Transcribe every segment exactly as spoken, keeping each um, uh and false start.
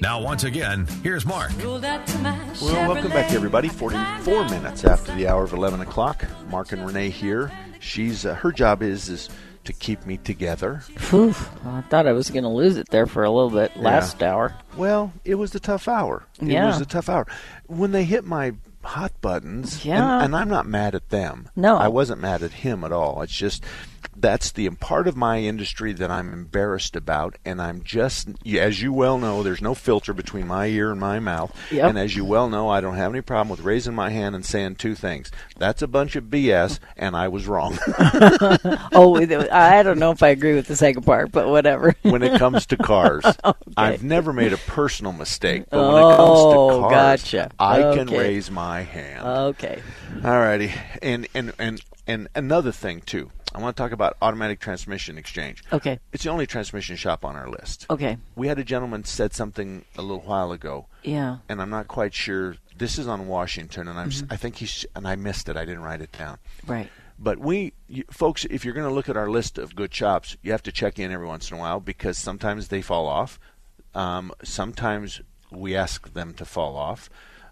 Now, once again, here's Mark. Well, welcome back, everybody. forty-four minutes after the hour of eleven o'clock. Mark and Renee here. She's uh, her job is is to keep me together. Oof, I thought I was going to lose it there for a little bit last yeah. hour. Well, it was a tough hour. It yeah. was a tough hour. When they hit my hot buttons, yeah. and, and I'm not mad at them. No. I wasn't mad at him at all. It's just... that's the part of my industry that I'm embarrassed about, and I'm just, as you well know, there's no filter between my ear and my mouth, yep. and as you well know, I don't have any problem with raising my hand and saying two things. That's a bunch of B S, and I was wrong. Oh, I don't know if I agree with the second part, but whatever. When it comes to cars, okay. I've never made a personal mistake, but when oh, it comes to cars, gotcha. I okay. can raise my hand. Okay. All righty. And, and, and, and another thing, too. I want to talk about Automatic Transmission Exchange. Okay. It's the only transmission shop on our list. Okay. We had a gentleman said something a little while ago. Yeah. And I'm not quite sure. This is on Washington, and I'm mm-hmm. I think he's and I missed it. I didn't write it down. Right. But we, you, folks, if you're going to look at our list of good shops, you have to check in every once in a while because sometimes they fall off. Um, sometimes we ask them to fall off.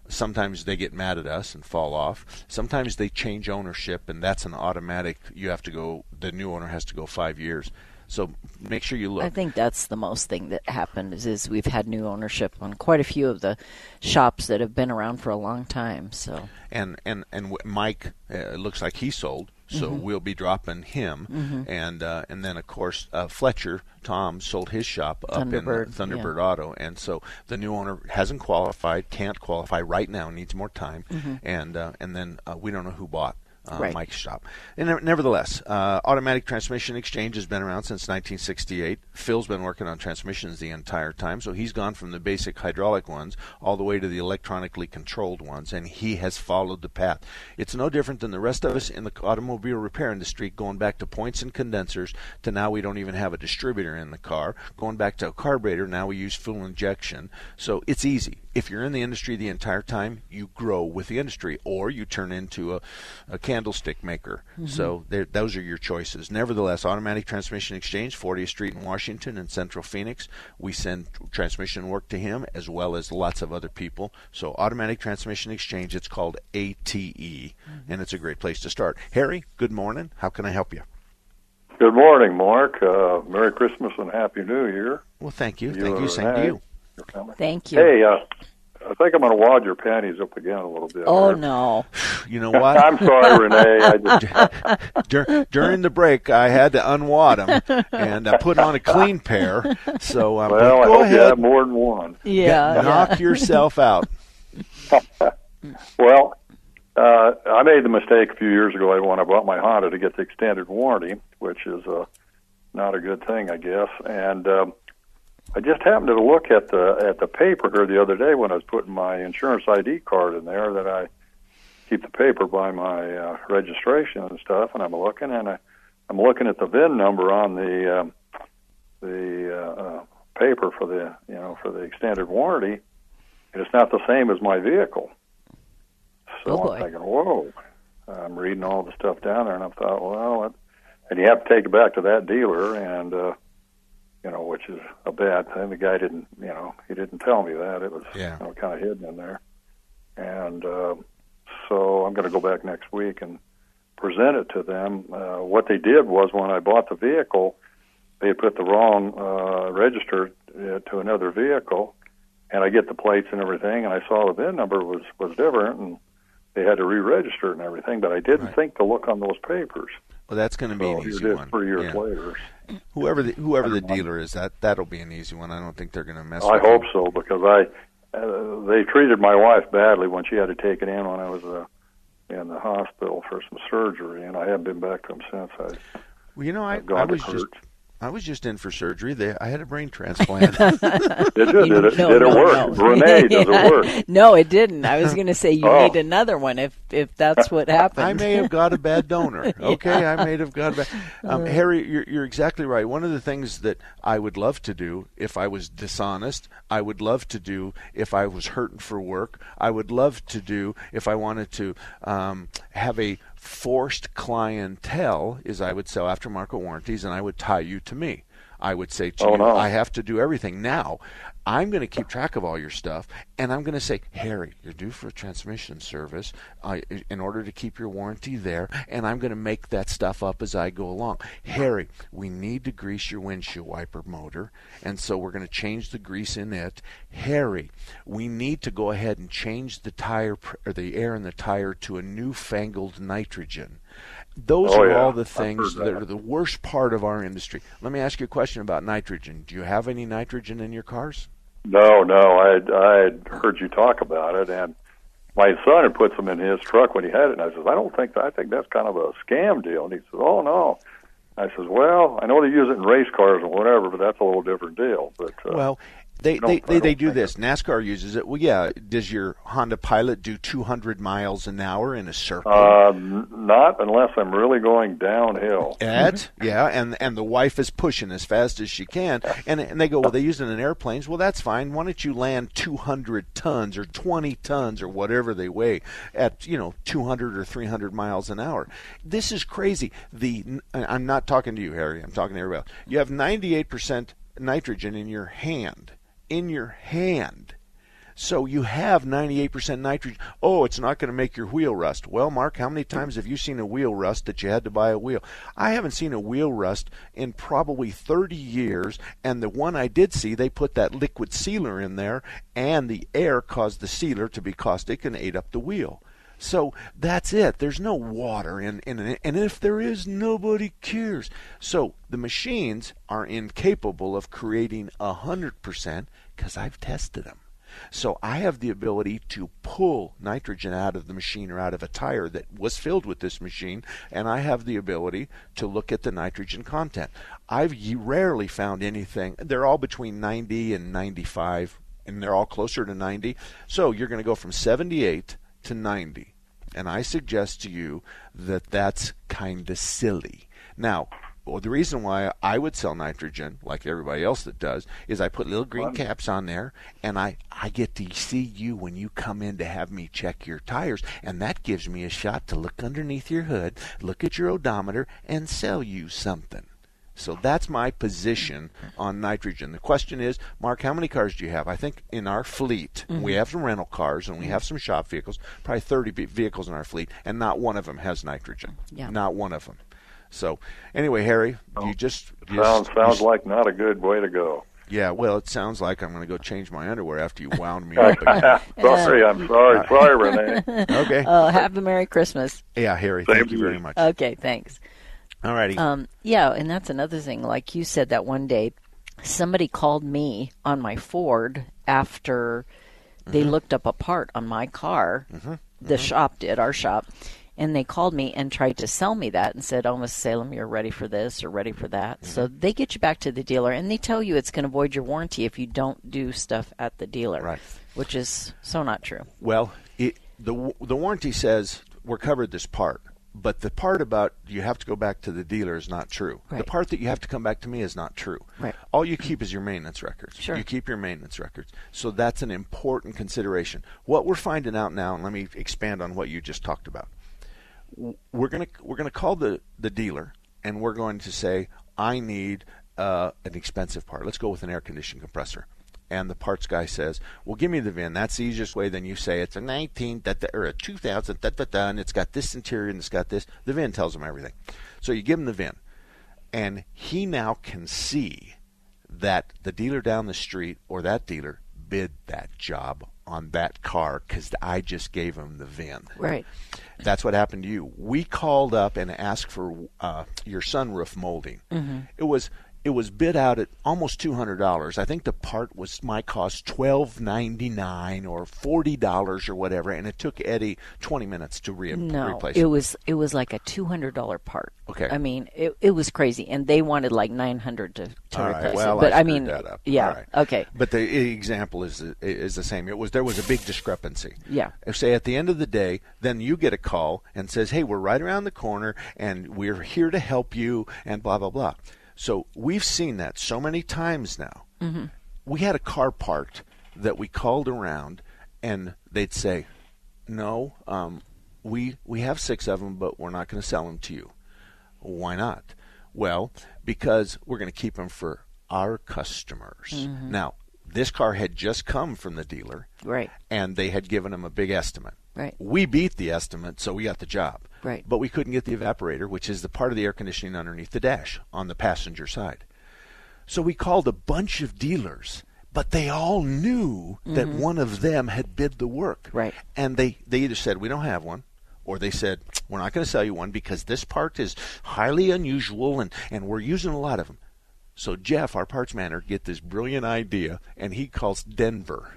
Sometimes they get mad at us and fall off. Sometimes they change ownership, and that's an automatic. You have to go. The new owner has to go five years. So make sure you look. I think that's the most thing that happened is, is we've had new ownership on quite a few of the shops that have been around for a long time. So and and and Mike uh, looks like he sold. So mm-hmm. we'll be dropping him, mm-hmm. and uh, and then of course uh, Fletcher Tom sold his shop up in Thunderbird yeah. Auto, and so the new owner hasn't qualified, can't qualify right now, needs more time, mm-hmm. and uh, and then uh, we don't know who bought uh, right. Mike's shop. And ne- nevertheless, uh, Automatic Transmission Exchange has been around since nineteen sixty-eight. Phil's been working on transmissions the entire time, so he's gone from the basic hydraulic ones all the way to the electronically controlled ones, and he has followed the path. It's no different than the rest of us in the automobile repair industry, going back to points and condensers to now we don't even have a distributor in the car, going back to a carburetor, now we use fuel injection. So it's easy. If you're in the industry the entire time, you grow with the industry, or you turn into a, a candlestick maker. Mm-hmm. So those are your choices. Nevertheless, Automatic Transmission Exchange, fortieth Street in Washington and Central Phoenix. We send transmission work to him as well as lots of other people. So Automatic Transmission Exchange, it's called A T E, mm-hmm. and it's a great place to start. Harry, good morning. How can I help you? Good morning, Mark. Uh, Merry Christmas and Happy New Year. Well, thank you. you thank you. Same to you. Thank you. Hey, uh, I think I'm going to wad your panties up again a little bit. Oh, right? No. You know what? I'm sorry, Renee. I just... Dur- during the break, I had to unwad them, and I put on a clean pair. So um, well, go I hope you have more than one. Yeah. Get, yeah. Knock yourself out. Well, uh, I made the mistake a few years ago when I bought my Honda to get the extended warranty, which is uh, not a good thing, I guess. And... Um, I just happened to look at the at the paper here the other day when I was putting my insurance I D card in there that I keep the paper by my uh, registration and stuff, and I'm looking and I, I'm looking at the V I N number on the um, the uh, uh, paper for the you know for the extended warranty, and it's not the same as my vehicle. So oh I'm thinking, whoa! I'm reading all the stuff down there, and I thought, well, it, and you have to take it back to that dealer and. Uh, You know, which is a bad thing. The guy didn't, you know, he didn't tell me that. It was yeah. you know, kind of hidden in there. And uh, so I'm going to go back next week and present it to them. Uh, what they did was when I bought the vehicle, they put the wrong uh, register uh, to another vehicle, and I get the plates and everything, and I saw the V I N number was, was different, and they had to re-register and everything, but I didn't right. think to look on those papers. Well, that's going to be so an easy one. Three years yeah. later. Whoever the, whoever the dealer is, that that'll be an easy one. I don't think they're going to mess. I with hope them. so because I uh, they treated my wife badly when she had to take it in when I was uh, in the hospital for some surgery, and I haven't been back to them since. I well, you know, I, I was just I was just in for surgery. They, I had a brain transplant. Did it? Did it, no, did it no, work? No. Renee, does it work? No, it didn't. I was going to say you oh. need another one if if that's what happened. I may have got a bad donor. Okay, yeah. I may have got a bad um, right. Harry, you're, you're exactly right. One of the things that I would love to do if I was dishonest, I would love to do if I was hurting for work, I would love to do if I wanted to um, have a forced clientele is I would sell aftermarket warranties, and I would tie you to me. I would say to oh, you, no. I have to do everything. Now, I'm going to keep track of all your stuff, and I'm going to say, Harry, you're due for a transmission service uh, in order to keep your warranty there, and I'm going to make that stuff up as I go along. Harry, we need to grease your windshield wiper motor, and so we're going to change the grease in it. Harry, we need to go ahead and change the tire or the air in the tire to a newfangled nitrogen. Those oh, are yeah. all the things that, that are the worst part of our industry. Let me ask you a question about nitrogen. Do you have any nitrogen in your cars? No, no. I I heard you talk about it, and my son had put some in his truck when he had it, and I said, I don't think that, I think that's kind of a scam deal. And he says, oh, no. I says, well, I know they use it in race cars and whatever, but that's a little different deal. But uh, well, they they, they, they do this. It. NASCAR uses it. Well, yeah. Does your Honda Pilot do two hundred miles an hour in a circle? Uh, not unless I'm really going downhill. At, mm-hmm. Yeah, and and the wife is pushing as fast as she can. And and they go, well, they use it in airplanes. Well, that's fine. Why don't you land two hundred tons or twenty tons or whatever they weigh at, you know, two hundred or three hundred miles an hour? This is crazy. The I'm not talking to you, Harry. I'm talking to everybody else. You have ninety-eight percent nitrogen in your hand. in your hand. So you have ninety-eight percent nitrogen. Oh, it's not going to make your wheel rust. Well, Mark, how many times have you seen a wheel rust that you had to buy a wheel? I haven't seen a wheel rust in probably thirty years, and the one I did see, they put that liquid sealer in there, and the air caused the sealer to be caustic and ate up the wheel. So that's it. There's no water in, in it. And if there is, nobody cares. So the machines are incapable of creating one hundred percent because I've tested them. So I have the ability to pull nitrogen out of the machine or out of a tire that was filled with this machine, and I have the ability to look at the nitrogen content. I've rarely found anything. They're all between ninety and ninety-five, and they're all closer to ninety. So you're going to go from seventy-eight to ninety, and I suggest to you that that's kind of silly. Now, well, the reason why I would sell nitrogen, like everybody else that does, is I put little green caps on there, and I, I get to see you when you come in to have me check your tires, and that gives me a shot to look underneath your hood, look at your odometer, and sell you something. So that's my position on nitrogen. The question is, Mark, how many cars do you have? I think in our fleet, mm-hmm. we have some rental cars and we have some shop vehicles, probably thirty vehicles in our fleet, and not one of them has nitrogen. Yeah. Not one of them. So anyway, Harry, oh, you just... You sounds, just, sounds like not a good way to go. Yeah, well, it sounds like I'm going to go change my underwear after you wound me up again. sorry, I'm sorry. Sorry, Renee. Okay. Oh, have a Merry Christmas. Yeah, Harry, thank, thank you very much. Okay, thanks. Alrighty. Um, yeah, and that's another thing. Like you said, that one day somebody called me on my Ford after mm-hmm. they looked up a part on my car. Mm-hmm. The mm-hmm. shop did, our shop. And they called me and tried to sell me that and said, oh, Miss Salem, you're ready for this or ready for that. Mm-hmm. So they get you back to the dealer, and they tell you it's going to void your warranty if you don't do stuff at the dealer, right. which is so not true. Well, it, the the warranty says we're covered this part. But the part about you have to go back to the dealer is not true. Right. The part that you have to come back to me is not true. Right. All you keep is your maintenance records. Sure. You keep your maintenance records. So that's an important consideration. What we're finding out now, and let me expand on what you just talked about. We're going to we're going to call the, the dealer, and we're going to say, I need uh, an expensive part. Let's go with an air conditioning compressor. And the parts guy says, well, give me the V I N. That's the easiest way. Then you say it's a nineteen da, da, or a two thousand, da, da, da, and it's got this interior and it's got this. The V I N tells him everything. So you give him the V I N. And he now can see that the dealer down the street or that dealer bid that job on that car because I just gave him the V I N. Right. That's what happened to you. We called up and asked for uh, your sunroof molding. Mm-hmm. It was it was bid out at almost two hundred dollars. I think the part was my cost twelve ninety-nine or forty dollars or whatever, and it took Eddie twenty minutes to re- no, replace it. No, it was it was like a two hundred dollars part. Okay. I mean, it it was crazy, and they wanted like nine hundred dollars to, to All replace right. well, it. But I, I mean, that up. yeah, right. okay. But the example is is the same. It was there was a big discrepancy. Yeah. If, say at the end of the day, then you get a call and says, "Hey, we're right around the corner, and we're here to help you," and blah blah blah. So we've seen that so many times now. Mm-hmm. We had a car parked that we called around, and they'd say, no, um, we, we have six of them, but we're not going to sell them to you. Why not? Well, because we're going to keep them for our customers. Mm-hmm. Now, this car had just come from the dealer, right? And they had given him a big estimate. Right. We beat the estimate, so we got the job. Right. But we couldn't get the evaporator, which is the part of the air conditioning underneath the dash on the passenger side. So we called a bunch of dealers, but they all knew mm-hmm. that one of them had bid the work. Right. And they, they either said, we don't have one, or they said, we're not going to sell you one because this part is highly unusual and, and we're using a lot of them. So Jeff, our parts manager, get this brilliant idea, and he calls Denver.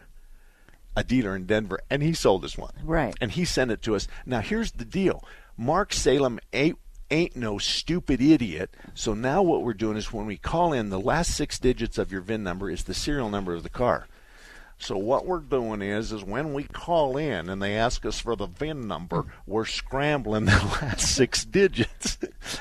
A dealer in Denver, and he sold us one. Right. And he sent it to us. Now, here's the deal. Mark Salem ain't, ain't no stupid idiot, so now what we're doing is when we call in, the last six digits of your V I N number is the serial number of the car. So what we're doing is, is when we call in and they ask us for the V I N number, we're scrambling the last six digits.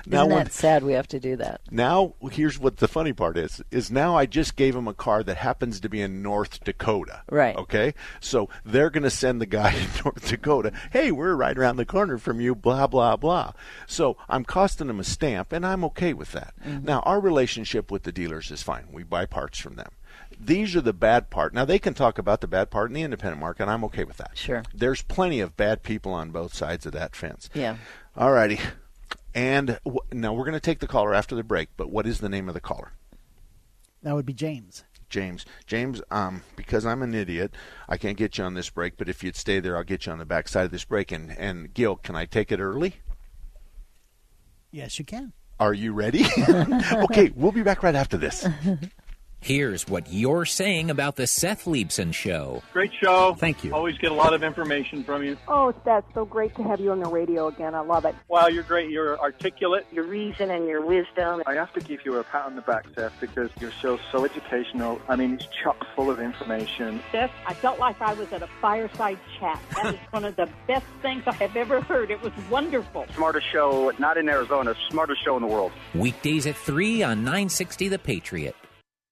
Now, isn't that when, sad we have to do that? Now, here's what the funny part is, is now I just gave them a car that happens to be in North Dakota. Right. Okay? So they're going to send the guy in North Dakota, hey, we're right around the corner from you, blah, blah, blah. So I'm costing them a stamp, and I'm okay with that. Mm-hmm. Now, our relationship with the dealers is fine. We buy parts from them. These are the bad part. Now, they can talk about the bad part in the independent market, and I'm okay with that. Sure. There's plenty of bad people on both sides of that fence. Yeah. All righty. And w- now we're going to take the caller after the break, but what is the name of the caller? That would be James. James. James, um, because I'm an idiot, I can't get you on this break, but if you'd stay there, I'll get you on the back side of this break. And, and Gil, can I take it early? Yes, you can. Are you ready? Okay, we'll be back right after this. Here's what you're saying about the Seth Leibson Show. Great show. Thank you. Always get a lot of information from you. Oh, Seth, so great to have you on the radio again. I love it. Wow, you're great. You're articulate. Your reason and your wisdom. I have to give you a pat on the back, Seth, because your show's so educational. I mean, it's chock full of information. Seth, I felt like I was at a fireside chat. That is one of the best things I have ever heard. It was wonderful. Smartest show, not in Arizona, smartest show in the world. Weekdays at three on nine sixty The Patriot.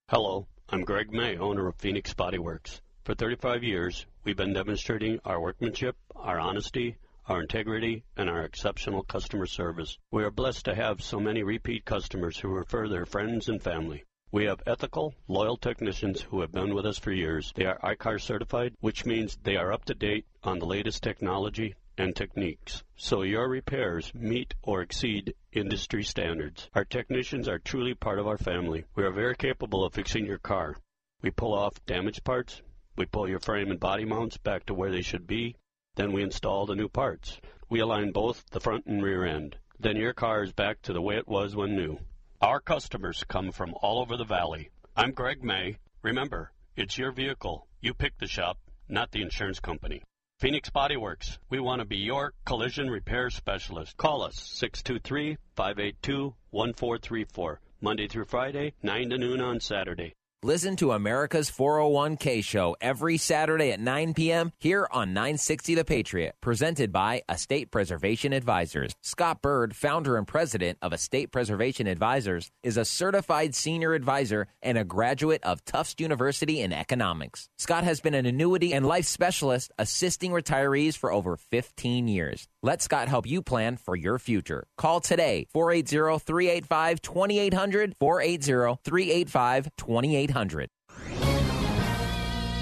Hello, I'm Greg May, owner of Phoenix Body Works. For thirty-five years, we've been demonstrating our workmanship, our honesty, our integrity, and our exceptional customer service. We are blessed to have so many repeat customers who refer their friends and family. We have ethical, loyal technicians who have been with us for years. They are I C A R certified, which means they are up to date on the latest technology and techniques, so your repairs meet or exceed industry standards. Our technicians are truly part of our family. We are very capable of fixing your car. We pull off damaged parts, we pull your frame and body mounts back to where they should be, then we install the new parts. We align both the front and rear end. Then your car is back to the way it was when new. Our customers come from all over the valley. I'm Greg May. Remember, it's your vehicle. You pick the shop, not the insurance company. Phoenix Body Works. We want to be your collision repair specialist. Call us, six two three, five eight two, one four three four, Monday through Friday, nine to noon on Saturday. Listen to America's four oh one k show every Saturday at nine p.m. here on nine sixty The Patriot, presented by Estate Preservation Advisors. Scott Bird, founder and president of Estate Preservation Advisors, is a certified senior advisor and a graduate of Tufts University in economics. Scott has been an annuity and life specialist assisting retirees for over fifteen years. Let Scott help you plan for your future. Call today, four eight zero, three eight five, two eight zero zero, four eight zero, three eight five, two eight zero zero.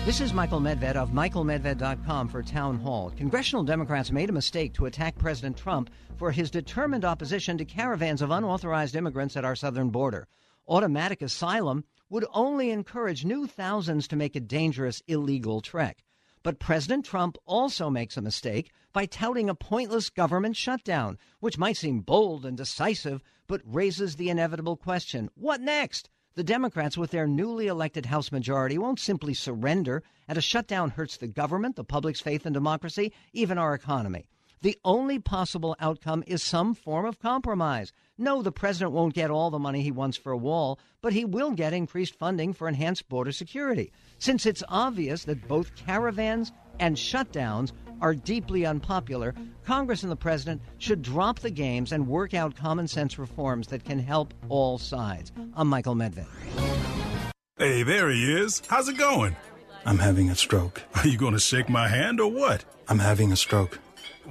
This is Michael Medved of Michael Medved dot com for Town Hall. Congressional Democrats made a mistake to attack President Trump for his determined opposition to caravans of unauthorized immigrants at our southern border. Automatic asylum would only encourage new thousands to make a dangerous, illegal trek. But President Trump also makes a mistake by touting a pointless government shutdown, which might seem bold and decisive, but raises the inevitable question, what next? The Democrats, with their newly elected House majority, won't simply surrender, and a shutdown hurts the government, the public's faith in democracy, even our economy. The only possible outcome is some form of compromise. No, the president won't get all the money he wants for a wall, but he will get increased funding for enhanced border security, since it's obvious that both caravans and shutdowns are deeply unpopular. Congress and the president should drop the games and work out common sense reforms that can help all sides. I'm Michael Medved. Hey, there he is. How's it going? I'm having a stroke. Are you going to shake my hand or what? I'm having a stroke.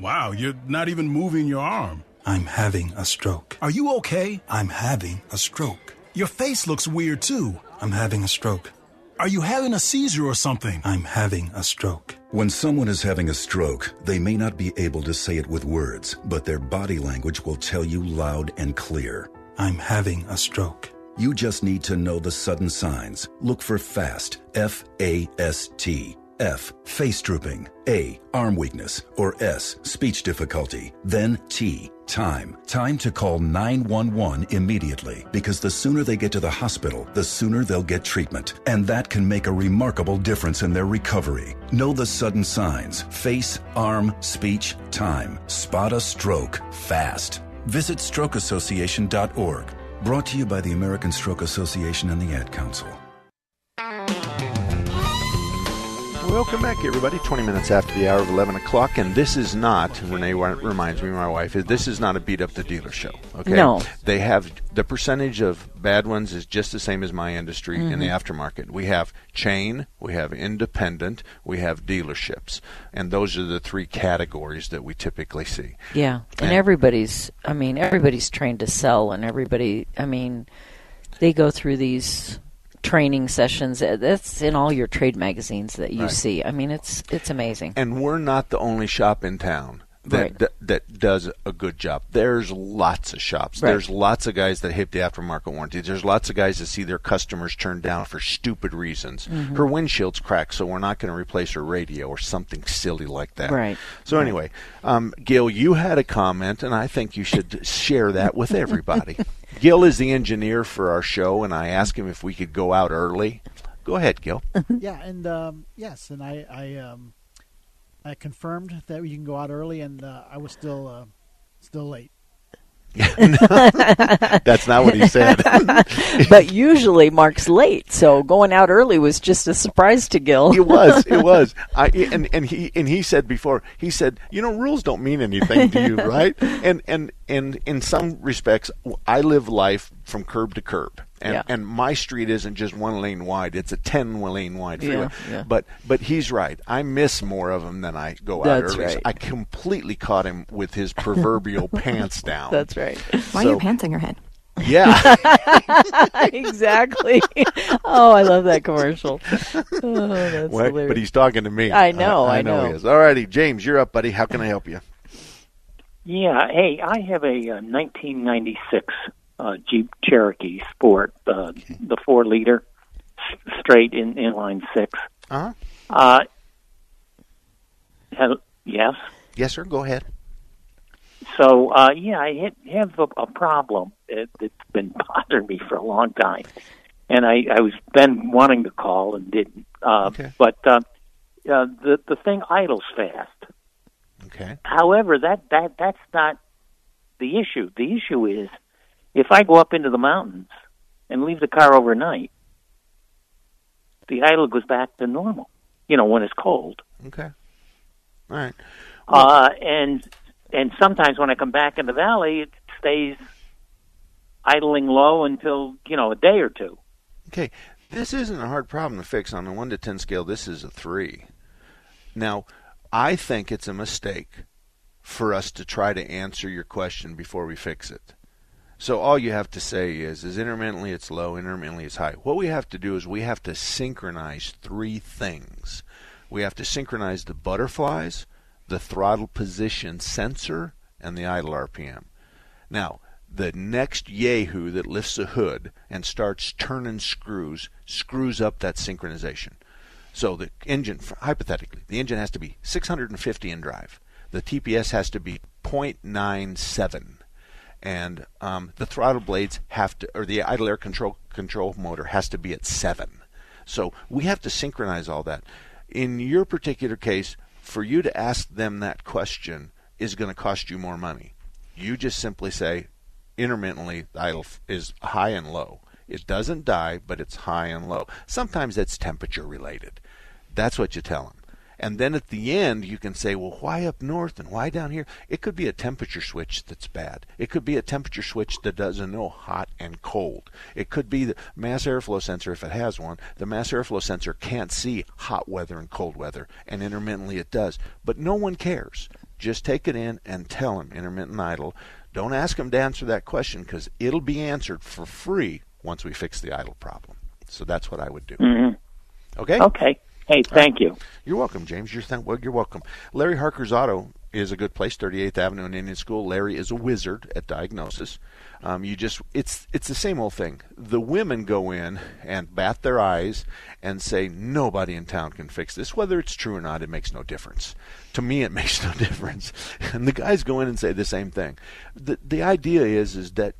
Wow, you're not even moving your arm. I'm having a stroke. Are you okay? I'm having a stroke. Your face looks weird, too. I'm having a stroke. Are you having a seizure or something? I'm having a stroke. When someone is having a stroke, they may not be able to say it with words, but their body language will tell you loud and clear. I'm having a stroke. You just need to know the sudden signs. Look for FAST, F A S T. F, face drooping, A, arm weakness, or S, speech difficulty, then T, time. Time to call nine one one immediately, because the sooner they get to the hospital, the sooner they'll get treatment, and that can make a remarkable difference in their recovery. Know the sudden signs, face, arm, speech, time. Spot a stroke fast. Visit stroke association dot org. Brought to you by the American Stroke Association and the Ad Council. Welcome back, everybody. twenty minutes after the hour of eleven o'clock, and this is not, Renee reminds me, my wife, this is not a beat-up-the-dealer show, okay? No. They have, the percentage of bad ones is just the same as my industry mm-hmm. in the aftermarket. We have chain, we have independent, we have dealerships, and those are the three categories that we typically see. Yeah, and, and everybody's, I mean, everybody's trained to sell, and everybody, I mean, they go through these training sessions. That's in all your trade magazines that you right. see. I mean, it's it's amazing. And we're not the only shop in town that right. that, that does a good job. There's lots of shops. Right. There's lots of guys that hit the aftermarket warranty. There's lots of guys that see their customers turned down for stupid reasons. Mm-hmm. Her windshield's cracked, so we're not going to replace her radio or something silly like that. Right. So right. anyway, um, Gil, you had a comment, and I think you should share that with everybody. Gil is the engineer for our show, and I asked him if we could go out early. Go ahead, Gil. Yeah, and um, yes, and I I, um, I confirmed that we can go out early, and uh, I was still uh, still late. No, that's not what he said. But usually Mark's late, so going out early was just a surprise to Gil. It was, it was. I, and, and he and he said before, he said, you know, rules don't mean anything to you, right? And and, and in some respects, I live life from curb to curb. And, yeah. and my street isn't just one lane wide; it's a ten-lane wide freeway. Yeah, yeah. But but he's right. I miss more of him than I go out That's early. Right. I completely caught him with his proverbial pants down. That's right. Why so, are you pantsing your head? Yeah. Exactly. Oh, I love that commercial. Oh, that's well, hilarious. But he's talking to me. I know. I, I, I know. know he is. All righty, James, you're up, buddy. How can I help you? Yeah. Hey, I have a uh, nineteen ninety-six. Uh, Jeep Cherokee Sport, uh, okay. the four-liter, s- straight in inline six. Uh-huh. Uh huh. Yes? Yes, sir. Go ahead. So, uh, yeah, I hit, have a, a problem that's it, been bothering me for a long time. And I, I was been wanting to call and didn't. Uh, okay. But uh, uh, the, the thing idles fast. Okay. However, that, that that's not the issue. The issue is, if I go up into the mountains and leave the car overnight, the idle goes back to normal, you know, when it's cold. Okay. All right. Well, uh, and and sometimes when I come back in the valley, it stays idling low until, you know, a day or two. Okay. This isn't a hard problem to fix. On a one to ten scale, this is a three. Now, I think it's a mistake for us to try to answer your question before we fix it. So all you have to say is, is intermittently it's low, intermittently it's high. What we have to do is we have to synchronize three things. We have to synchronize the butterflies, the throttle position sensor, and the idle R P M. Now, the next yahoo that lifts the hood and starts turning screws, screws up that synchronization. So the engine, hypothetically, the engine has to be six hundred fifty in drive. The T P S has to be zero point nine seven. And um, the throttle blades have to, or the idle air control control motor has to be at seven. So we have to synchronize all that. In your particular case, for you to ask them that question is going to cost you more money. You just simply say, intermittently, idle is high and low. It doesn't die, but it's high and low. Sometimes that's temperature related. That's what you tell them. And then at the end, you can say, well, why up north and why down here? It could be a temperature switch that's bad. It could be a temperature switch that doesn't know hot and cold. It could be the mass airflow sensor, if it has one. The mass airflow sensor can't see hot weather and cold weather, and intermittently it does. But no one cares. Just take it in and tell them intermittent idle. Don't ask them to answer that question, because it'll be answered for free once we fix the idle problem. So that's what I would do. Mm-hmm. Okay? Okay. Hey, thank you. You're welcome, James. You're, th- well, you're welcome. Larry Harker's Auto is a good place, thirty-eighth Avenue and Indian School. Larry is a wizard at diagnosis. Um, you just, it's it's the same old thing. The women go in and bat their eyes and say, nobody in town can fix this. Whether it's true or not, it makes no difference. To me, it makes no difference. And the guys go in and say the same thing. The the idea is is that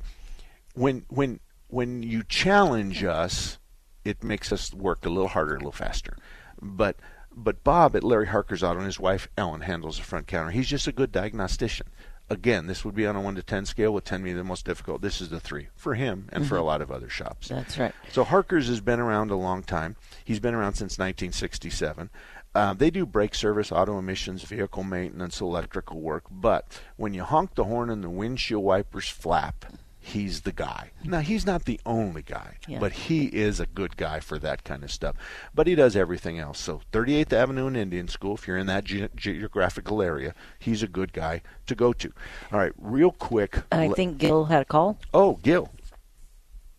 when when when you challenge us, it makes us work a little harder, a little faster. But but Bob at Larry Harker's Auto and his wife Ellen handles the front counter. He's just a good diagnostician. Again, this would be on a one to ten scale, with ten being the most difficult. This is the three for him and mm-hmm. for a lot of other shops. That's right. So Harker's has been around a long time. He's been around since nineteen sixty-seven. Uh, they do brake service, auto emissions, vehicle maintenance, electrical work. But when you honk the horn and the windshield wipers flap, he's the guy. Now, he's not the only guy, yeah. but he is a good guy for that kind of stuff. But he does everything else. So thirty-eighth Avenue and Indian School, if you're in that ge- geographical area, he's a good guy to go to. All right, real quick. I le- think Gil had a call. Oh, Gil.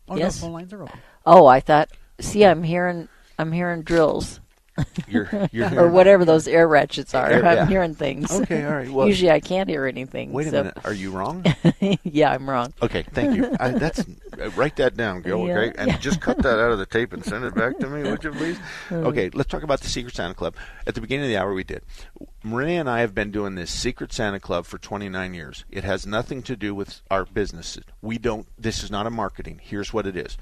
Oh, yes. No, phone lines are open. Oh, I thought, see, I'm hearing I'm hearing drills. You're, you're or whatever those air ratchets are. Air, I'm yeah. hearing things. Okay, all right. Well, usually I can't hear anything. Wait so. a minute. Are you wrong? Yeah, I'm wrong. Okay, thank you. I, that's write that down, Gil. Yeah. Okay, and yeah. just cut that out of the tape and send it back to me, would you please? Okay, let's talk about the Secret Santa Club. At the beginning of the hour, we did. Renee and I have been doing this Secret Santa Club for twenty-nine years. It has nothing to do with our businesses. We don't. This is not a marketing. Here's what it is.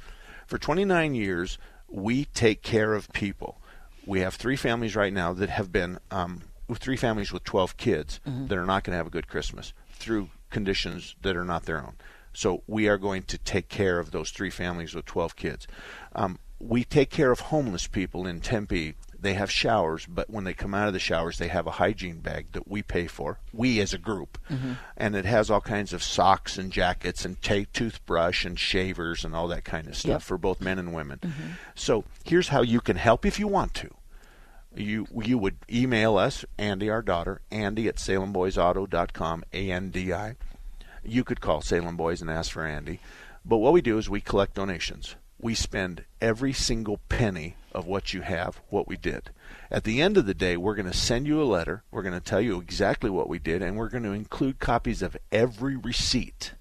For twenty-nine years, we take care of people. We have three families right now that have been, um, three families with twelve kids mm-hmm. that are not going to have a good Christmas through conditions that are not their own. So we are going to take care of those three families with twelve kids. Um, we take care of homeless people in Tempe. They have showers, but when they come out of the showers, they have a hygiene bag that we pay for, we as a group. Mm-hmm. And it has all kinds of socks and jackets and t- toothbrush and shavers and all that kind of stuff yep. for both men and women. Mm-hmm. So here's how you can help if you want to. You you would email us, Andy, our daughter, Andy at Salem Boys Auto dot com, A N D I. You could call Salem Boys and ask for Andy. But what we do is we collect donations. We spend every single penny of what you have, what we did. At the end of the day, we're going to send you a letter. We're going to tell you exactly what we did, and we're going to include copies of every receipt.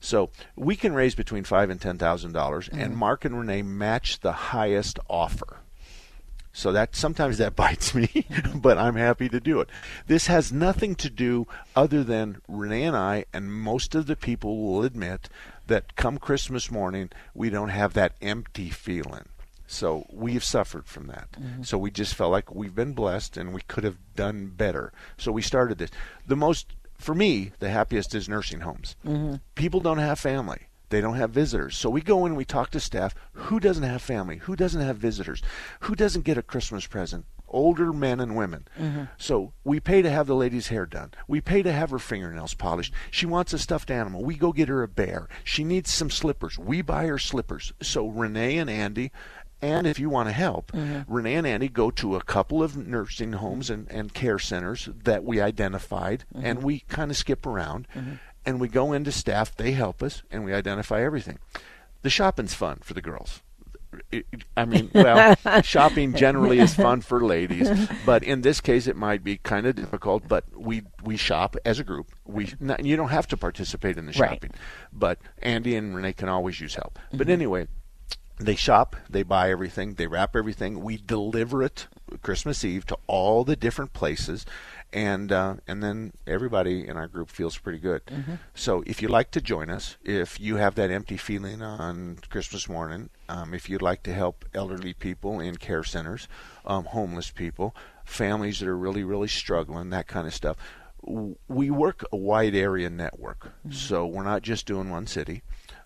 So we can raise between five thousand dollars and ten thousand dollars, mm-hmm. and Mark and Renee match the highest offer. So that sometimes that bites me, but I'm happy to do it. This has nothing to do other than Renee and I, and most of the people will admit that come Christmas morning, we don't have that empty feeling. So we've suffered from that. Mm-hmm. So we just felt like we've been blessed and we could have done better. So we started this. The most, for me, the happiest is nursing homes. Mm-hmm. People don't have family. They don't have visitors. So we go in, we talk to staff. Who doesn't have family? Who doesn't have visitors? Who doesn't get a Christmas present? Older men and women. Mm-hmm. So we pay to have the lady's hair done. We pay to have her fingernails polished. She wants a stuffed animal. We go get her a bear. She needs some slippers. We buy her slippers. So Renee and Andy, and if you want to help, mm-hmm. Renee and Andy go to a couple of nursing homes and, and care centers that we identified, mm-hmm. and we kind of skip around. Mm-hmm. And we go into staff, they help us, and we identify everything. The shopping's fun for the girls. It, I mean, well, shopping generally is fun for ladies, but in this case it might be kind of difficult, but we, we shop as a group. We not, you don't have to participate in the shopping, right. But Andy and Renee can always use help. Mm-hmm. But anyway, They shop, they buy everything, they wrap everything. We deliver it Christmas Eve to all the different places, and uh, and then everybody in our group feels pretty good. Mm-hmm. So if you'd like to join us, if you have that empty feeling on Christmas morning, um, if you'd like to help elderly people in care centers, um, homeless people, families that are really, really struggling, that kind of stuff, we work a wide area network. Mm-hmm. So we're not just doing one city.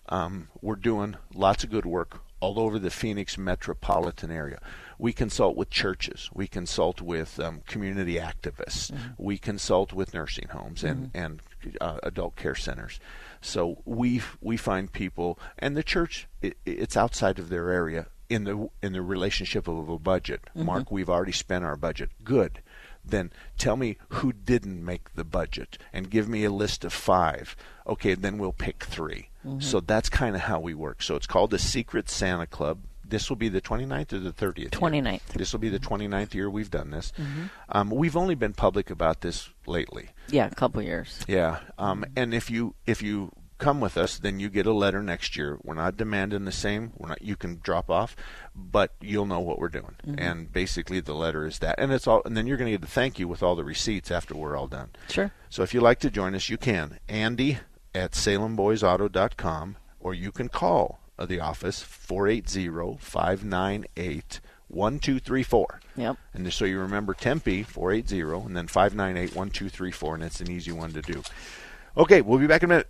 Um, we're doing lots of good work all over the Phoenix metropolitan area. We consult with churches. We consult with um, community activists. Mm-hmm. We consult with nursing homes and, mm-hmm. and uh, adult care centers. So we we find people, and the church, it, it's outside of their area in the in the relationship of a budget. Mm-hmm. Mark, we've already spent our budget. Good. Then tell me who didn't make the budget and give me a list of five. Okay, then we'll pick three. Mm-hmm. So that's kind of how we work. So it's called the Secret Santa Club. This will be the twenty-ninth or the thirtieth? twenty-ninth. This will be the twenty-ninth year we've done this. Mm-hmm. Um, we've only been public about this lately. Yeah, a couple years. Yeah. Um, mm-hmm. And if you if you come with us, then you get a letter next year. We're not demanding the same. We're not. You can drop off, but you'll know what we're doing. Mm-hmm. And basically, the letter is that. And it's all. And then you're going to get a thank you with all the receipts after we're all done. Sure. So if you'd like to join us, you can. Andy at Salem Boys Auto dot com, or you can call the office four eight zero, five nine eight, one two three four. Yep. And so you remember Tempe four eight zero and then five nine eight, one two three four, and it's an easy one to do. Okay, we'll be back in a minute.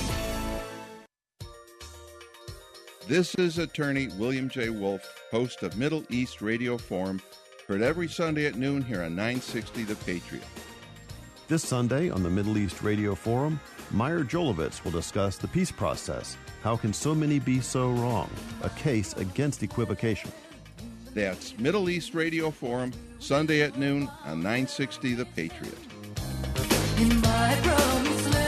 This is attorney William J. Wolfe, host of Middle East Radio Forum, heard every Sunday at noon here on nine sixty The Patriot. This Sunday on the Middle East Radio Forum, Meyer Jolovitz will discuss the peace process. How can so many be so wrong? A case against equivocation. That's Middle East Radio Forum, Sunday at noon on nine sixty The Patriot. In my promise land.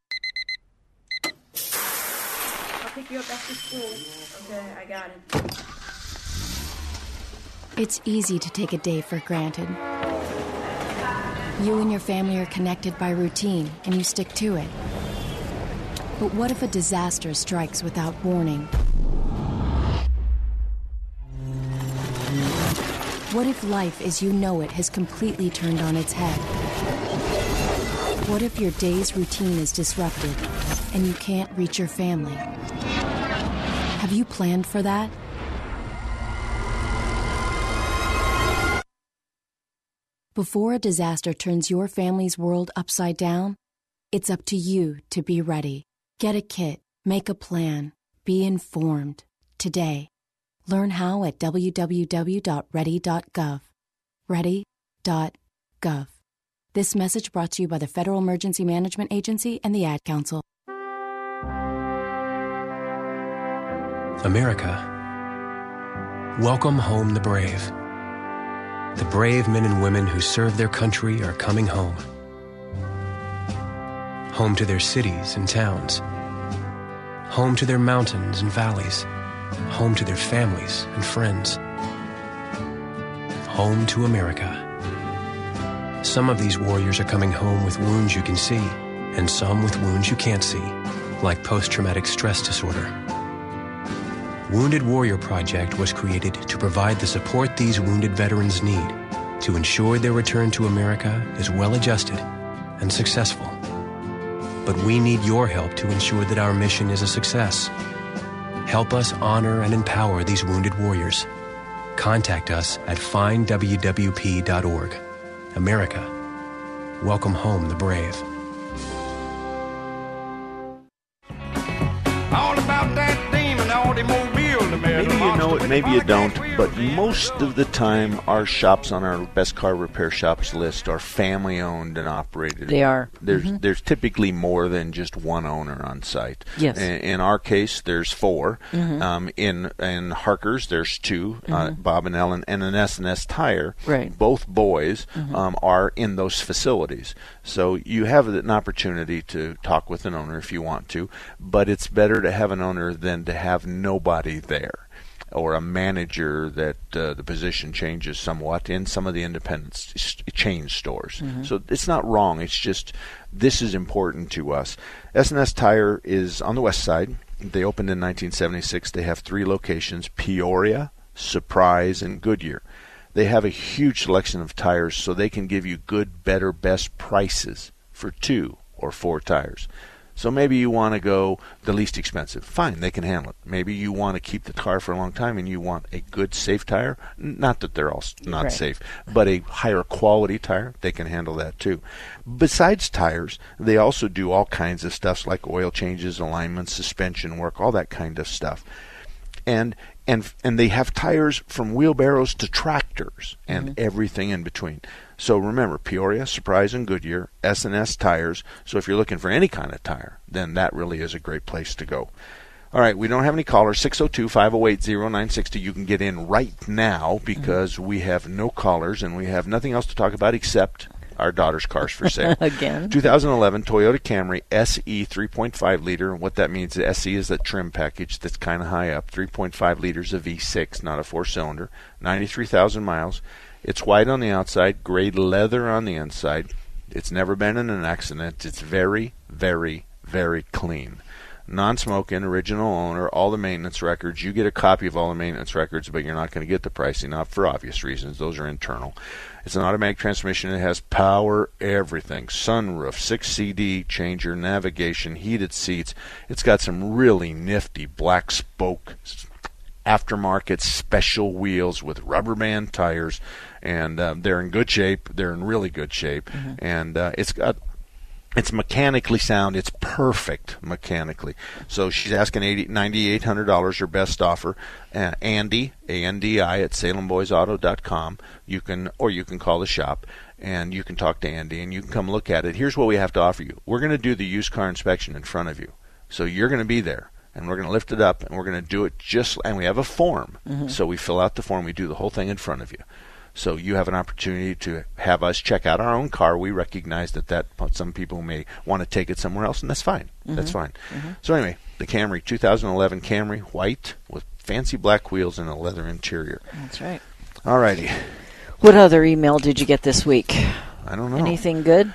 Pick you up after school. Okay, I got it. It's easy to take a day for granted. You and your family are connected by routine, and you stick to it. But what if a disaster strikes without warning? What if life as you know it has completely turned on its head? What if your day's routine is disrupted and you can't reach your family? Have you planned for that? Before a disaster turns your family's world upside down, it's up to you to be ready. Get a kit, make a plan, be informed today. Learn how at w w w dot ready dot gov. ready dot gov. This message brought to you by the Federal Emergency Management Agency and the Ad Council. America, welcome home the brave. The brave men and women who serve their country are coming home. Home to their cities and towns. Home to their mountains and valleys. home to their families and friends, home to America. Some of these warriors are coming home with wounds you can see, and some with wounds you can't see, like post-traumatic stress disorder. Wounded Warrior Project was created to provide the support these wounded veterans need to ensure their return to America is well-adjusted and successful. But we need your help to ensure that our mission is a success. Help us honor and empower these wounded warriors. Contact us at find W W P dot org. America, welcome home the brave. All about that demon automobile. Maybe you know it, maybe you don't, but most of the time our shops on our best car repair shops list are family-owned and operated. They are. There's mm-hmm. there's typically more than just one owner on site. Yes. In, in our case, there's four. Mm-hmm. Um, in in Harker's, there's two, mm-hmm. uh, Bob and Ellen, and an S and S Tire. Right. Both boys mm-hmm. um, are in those facilities. So you have an opportunity to talk with an owner if you want to, but it's better to have an owner than to have nobody there, or a manager that uh, the position changes somewhat in some of the independent chain stores. Mm-hmm. So it's not wrong. It's just this is important to us. S and S Tire is on the west side. They opened in nineteen seventy-six. They have three locations, Peoria, Surprise, and Goodyear. They have a huge selection of tires, so they can give you good, better, best prices for two or four tires. So maybe you want to go the least expensive. Fine, they can handle it. Maybe you want to keep the car for a long time and you want a good, safe tire. Not that they're all not right. safe, but a higher quality tire, they can handle that too. Besides tires, they also do all kinds of stuff like oil changes, alignments, suspension work, all that kind of stuff. And and and they have tires from wheelbarrows to tractors and mm-hmm. everything in between. So remember, Peoria, Surprise, and Goodyear, S and S Tires. So if you're looking for any kind of tire, then that really is a great place to go. All right, we don't have any callers. six oh two, five oh eight, oh nine six oh. You can get in right now because mm-hmm. we have no callers and we have nothing else to talk about except our daughter's cars for sale. Again. twenty eleven Toyota Camry S E three point five liter. What that means, the S E is the trim package that's kind of high up. three point five liters of V six, not a four-cylinder. ninety-three thousand miles. It's white on the outside, gray leather on the inside. It's never been in an accident. It's very, very, very clean. Non-smoking, original owner, all the maintenance records. You get a copy of all the maintenance records, but you're not going to get the pricing, not for obvious reasons. Those are internal. It's an automatic transmission. It has power, everything. Sunroof, six C D changer, navigation, heated seats. It's got some really nifty black spoke aftermarket special wheels with rubber band tires, and uh, they're in good shape. They're in really good shape, mm-hmm. and uh, it's got it's mechanically sound. It's perfect mechanically. So she's asking nine thousand eight hundred dollars, her best offer. Uh, Andy, A N D I at Salem Boys Auto dot com. You can or you can call the shop. And you can talk to Andy, and you can come look at it. Here's what we have to offer you. We're going to do the used car inspection in front of you. So you're going to be there, and we're going to lift it up, and we're going to do it just – and we have a form. Mm-hmm. So we fill out the form. We do the whole thing in front of you. So you have an opportunity to have us check out our own car. We recognize that, that some people may want to take it somewhere else, and that's fine. Mm-hmm. That's fine. Mm-hmm. So anyway, the Camry, twenty eleven Camry, white with fancy black wheels and a leather interior. That's right. All righty. What other email did you get this week? I don't know. Anything good?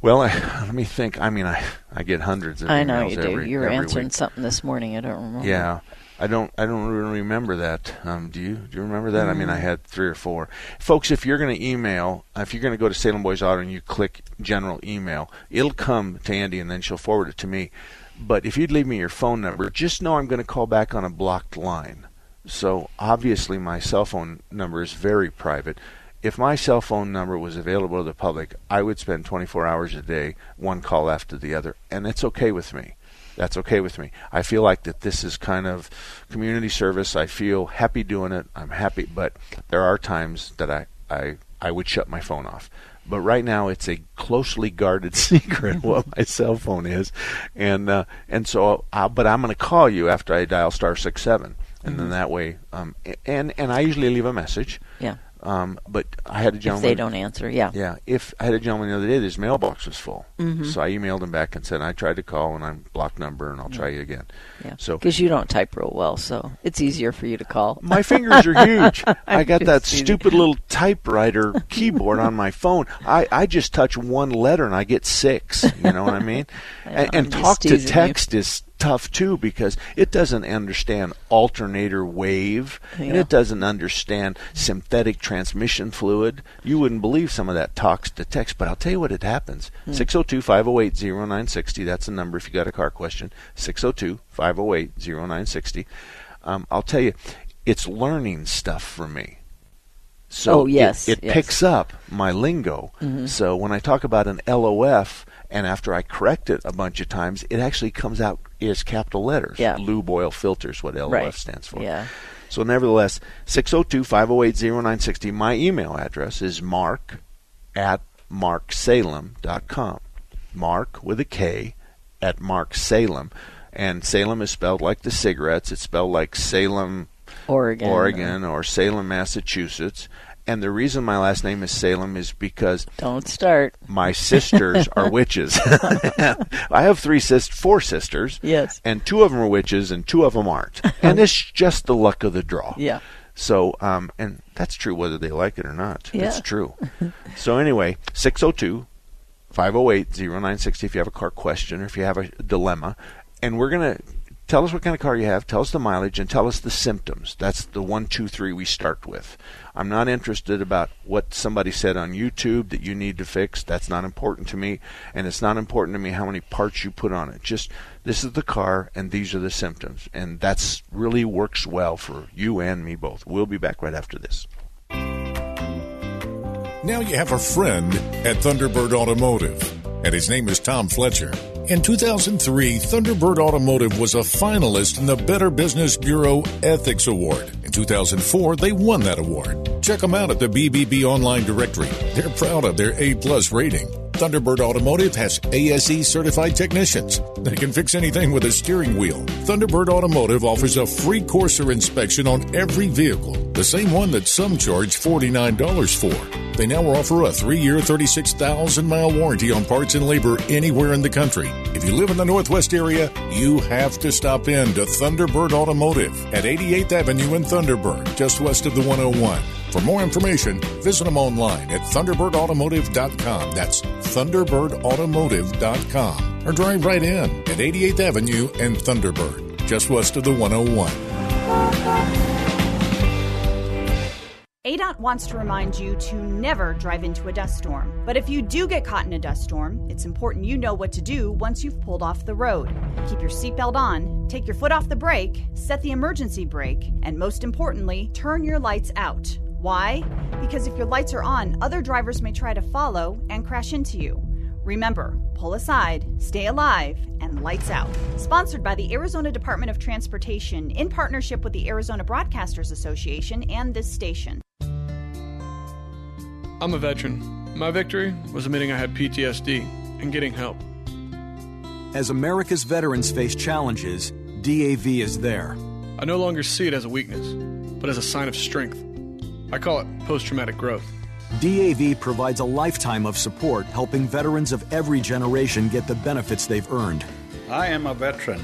Well, I, let me think. I mean, I, I get hundreds of I emails every I know you every, do. You were answering week. something this morning. I don't remember. Yeah. I don't I don't really remember that. Um, do you do you remember that? Mm. I mean, I had three or four. Folks, if you're going to email, if you're going to go to Salem Boys Auto and you click general email, it'll come to Andy and then she'll forward it to me. But if you'd leave me your phone number, just know I'm going to call back on a blocked line. So obviously my cell phone number is very private. If my cell phone number was available to the public, I would spend twenty-four hours a day, one call after the other, and it's okay with me. That's okay with me. I feel like that this is kind of community service. I feel happy doing it. I'm happy, but there are times that I, I, I would shut my phone off. But right now it's a closely guarded secret what my cell phone is, and uh, and so I'll, but I'm going to call you after I dial star six seven, and mm-hmm. then that way, um, and and I usually leave a message. Yeah. Um, but I had a gentleman. If they don't answer, yeah. Yeah. If I had a gentleman the other day, his mailbox was full. Mm-hmm. So I emailed him back and said, I tried to call and I'm blocked number and I'll yeah. try you again. Yeah. So because you don't type real well, so it's easier for you to call. My fingers are huge. I got that stupid little typewriter keyboard on my phone. I, I just touch one letter and I get six. You know what I mean? I know, and and talk to text you. Is tough too, because it doesn't understand alternator wave yeah. and it doesn't understand synthetic transmission fluid. You wouldn't believe some of that talks to text, but I'll tell you what it happens. six oh two, five oh eight, oh nine six oh, that's the number if you got a car question. six oh two, five oh eight, oh nine six oh. Um, I'll tell you, it's learning stuff for me. So oh, yes, it, it yes. picks up my lingo. Mm-hmm. So when I talk about an L O F, and after I correct it a bunch of times, it actually comes out as capital letters. Yeah. Lube oil filters, what L O F right. stands for. Yeah. So nevertheless, six oh two, five oh eight, oh nine six oh. My email address is mark at mark salem dot com. Mark with a K at mark salem. And Salem is spelled like the cigarettes. It's spelled like Salem, Oregon, Oregon or Salem, Massachusetts. And the reason my last name is Salem is because don't start. My sisters are witches. I have three sis, four sisters. Yes, and two of them are witches, and two of them aren't. And it's just the luck of the draw. Yeah. So, um, and that's true whether they like it or not. Yeah. It's true. So anyway, six oh two, five oh eight, oh nine six oh if you have a car question or if you have a dilemma, and we're gonna. Tell us what kind of car you have, tell us the mileage, and tell us the symptoms. That's the one, two, three we start with. I'm not interested about what somebody said on YouTube that you need to fix. That's not important to me, and it's not important to me how many parts you put on it. Just, this is the car, and these are the symptoms. And that's really works well for you and me both. We'll be back right after this. Now you have a friend at Thunderbird Automotive, and his name is Tom Fletcher. In two thousand three, Thunderbird Automotive was a finalist in the Better Business Bureau Ethics Award. In two thousand four, they won that award. Check them out at the B B B online directory. They're proud of their A-plus rating. Thunderbird Automotive has A S E certified technicians. They can fix anything with a steering wheel. Thunderbird Automotive offers a free Courser inspection on every vehicle, the same one that some charge forty-nine dollars for. They now offer a three-year, thirty-six thousand mile warranty on parts and labor anywhere in the country. If you live in the Northwest area, you have to stop in to Thunderbird Automotive at eighty-eighth Avenue in Thunderbird, just west of the one oh one. For more information, visit them online at thunderbird automotive dot com. That's thunderbird automotive dot com. Or drive right in at eighty-eighth Avenue and Thunderbird, just west of the one oh one. A D O T wants to remind you to never drive into a dust storm. But if you do get caught in a dust storm, it's important you know what to do once you've pulled off the road. Keep your seatbelt on, take your foot off the brake, set the emergency brake, and most importantly, turn your lights out. Why? Because if your lights are on, other drivers may try to follow and crash into you. Remember, pull aside, stay alive, and lights out. Sponsored by the Arizona Department of Transportation in partnership with the Arizona Broadcasters Association and this station. I'm a veteran. My victory was admitting I had P T S D and getting help. As America's veterans face challenges, D A V is there. I no longer see it as a weakness, but as a sign of strength. I call it post-traumatic growth. D A V provides a lifetime of support, helping veterans of every generation get the benefits they've earned. I am a veteran.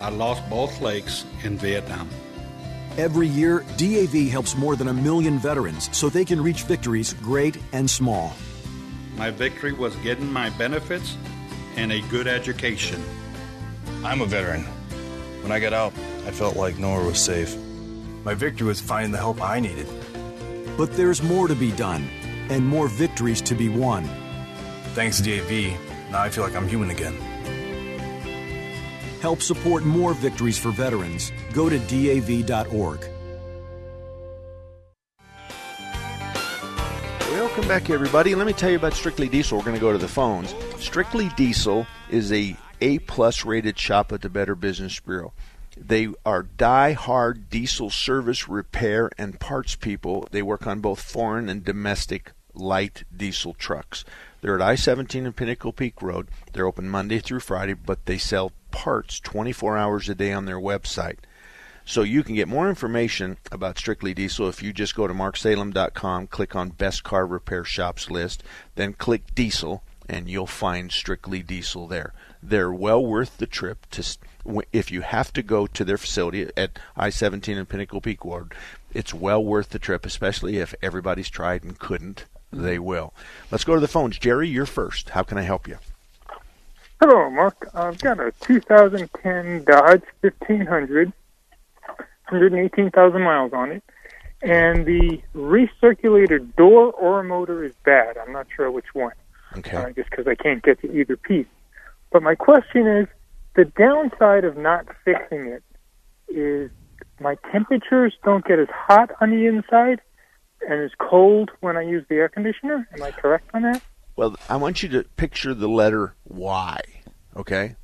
I lost both legs in Vietnam. Every year, D A V helps more than a million veterans so they can reach victories great and small. My victory was getting my benefits and a good education. I'm a veteran. When I got out, I felt like nowhere was safe. My victory was finding the help I needed. But there's more to be done and more victories to be won. Thanks to D A V, now I feel like I'm human again. Help support more victories for veterans. Go to D A V dot org. Welcome back, everybody. Let me tell you about Strictly Diesel. We're going to go to the phones. Strictly Diesel is a A-plus rated shop at the Better Business Bureau. They are die-hard diesel service, repair, and parts people. They work on both foreign and domestic light diesel trucks. They're at I seventeen and Pinnacle Peak Road. They're open Monday through Friday, but they sell parts twenty-four hours a day on their website. So you can get more information about Strictly Diesel if you just go to mark salem dot com, click on Best Car Repair Shops list, then click Diesel, and you'll find Strictly Diesel there. They're well worth the trip to, if you have to go to their facility at I seventeen and Pinnacle Peak Ward. It's well worth the trip, especially if everybody's tried and couldn't. They will. Let's go to the phones. Jerry, you're first. How can I help you? Hello, Mark. I've got a two thousand ten Dodge fifteen hundred, one hundred eighteen thousand miles on it, and the recirculator door or motor is bad. I'm not sure which one, okay. uh, just because I can't get to either piece. But my question is, the downside of not fixing it is my temperatures don't get as hot on the inside and as cold when I use the air conditioner. Am I correct on that? Well, I want you to picture the letter Y, okay?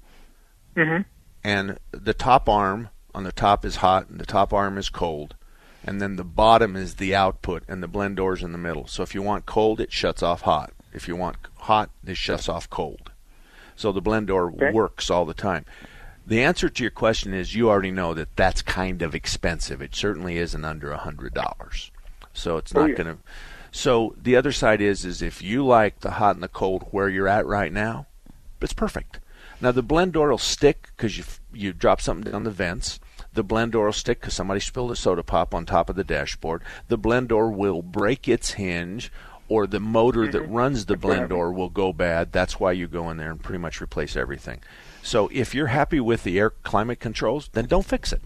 Mm-hmm. And the top arm on the top is hot, and the top arm is cold, and then the bottom is the output, and the blend door's in the middle. So if you want cold, it shuts off hot. If you want hot, it shuts off cold. So the blend door okay. works all the time. The answer to your question is you already know that that's kind of expensive. It certainly isn't under one hundred dollars. So it's not oh, yeah. going to... So the other side is, is if you like the hot and the cold where you're at right now, it's perfect. Now the blend door will stick because you you drop something down the vents. The blend door will stick because somebody spilled a soda pop on top of the dashboard. The blend door will break its hinge, or the motor mm-hmm. that runs the blend door will go bad. That's why you go in there and pretty much replace everything. So if you're happy with the air climate controls, then don't fix it.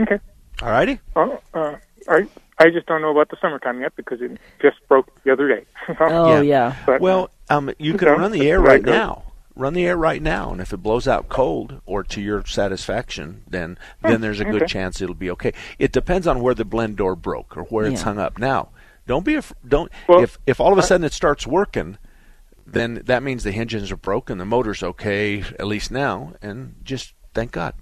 Okay. All righty. Oh, uh, all right. I just don't know about the summertime yet because it just broke the other day. oh, yeah. yeah. But, well, um, you can so, run the air right now. Run the air right now, and if it blows out cold or to your satisfaction, then oh, then there's a good okay. chance it'll be okay. It depends on where the blend door broke or where yeah. it's hung up. Now, don't be af- don't well, if if all of a sudden it starts working, then that means the hinges are broken, the motor's okay at least now, and just thank God.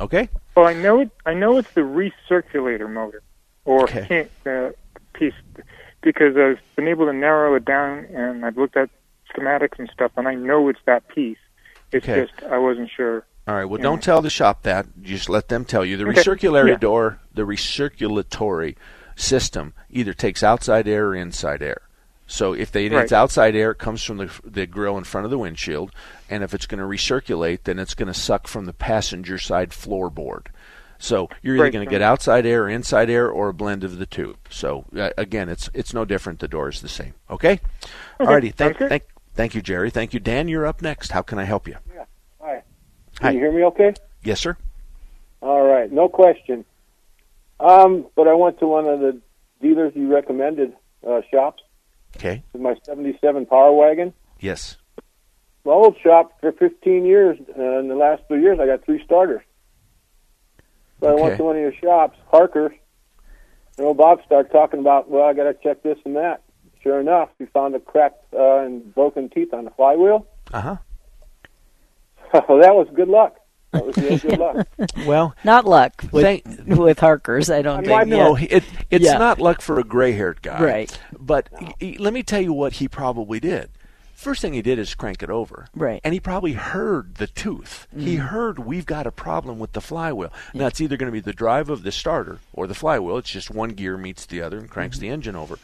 Okay? Well, I know it, I know it's the recirculator motor. Or okay. can't, uh, piece, because I've been able to narrow it down, and I've looked at schematics and stuff, and I know it's that piece. It's okay. just I wasn't sure. All right. Well, don't know. tell the shop that. Just let them tell you. The okay. recirculatory yeah. door, the recirculatory system, either takes outside air or inside air. So if they, right. it's outside air, it comes from the the grill in front of the windshield, and if it's going to recirculate, then it's going to suck from the passenger side floorboard. So you're either right, going to get outside air or inside air or a blend of the two. So, uh, again, it's it's no different. The door is the same. Okay? All righty. Thank, thank, thank you, Jerry. Thank you. Dan, you're up next. How can I help you? Yeah. Hi. Can Hi. you hear me okay? Yes, sir. All right. No question. Um, but I went to one of the dealers you recommended, uh, shops. Okay. With my seventy-seven Power Wagon. Yes. My old shop for fifteen years, uh, in the last two years, I got three starters. So okay. I went to one of your shops, Harker, and old Bob started talking about, well, I got to check this and that. Sure enough, he found a cracked uh, and broken teeth on the flywheel. Uh-huh. So that was good luck. That was really good luck. Well, not luck with, thank, with Harkers, I don't I mean, think. I know. Yeah. It, it's yeah. not luck for a gray-haired guy. Right. But no. he, let me tell you what he probably did. First thing he did is crank it over. Right. And he probably heard the tooth. Mm. He heard we've got a problem with the flywheel. Yeah. Now, it's either going to be the drive of the starter or the flywheel. It's just one gear meets the other and cranks mm-hmm. the engine over.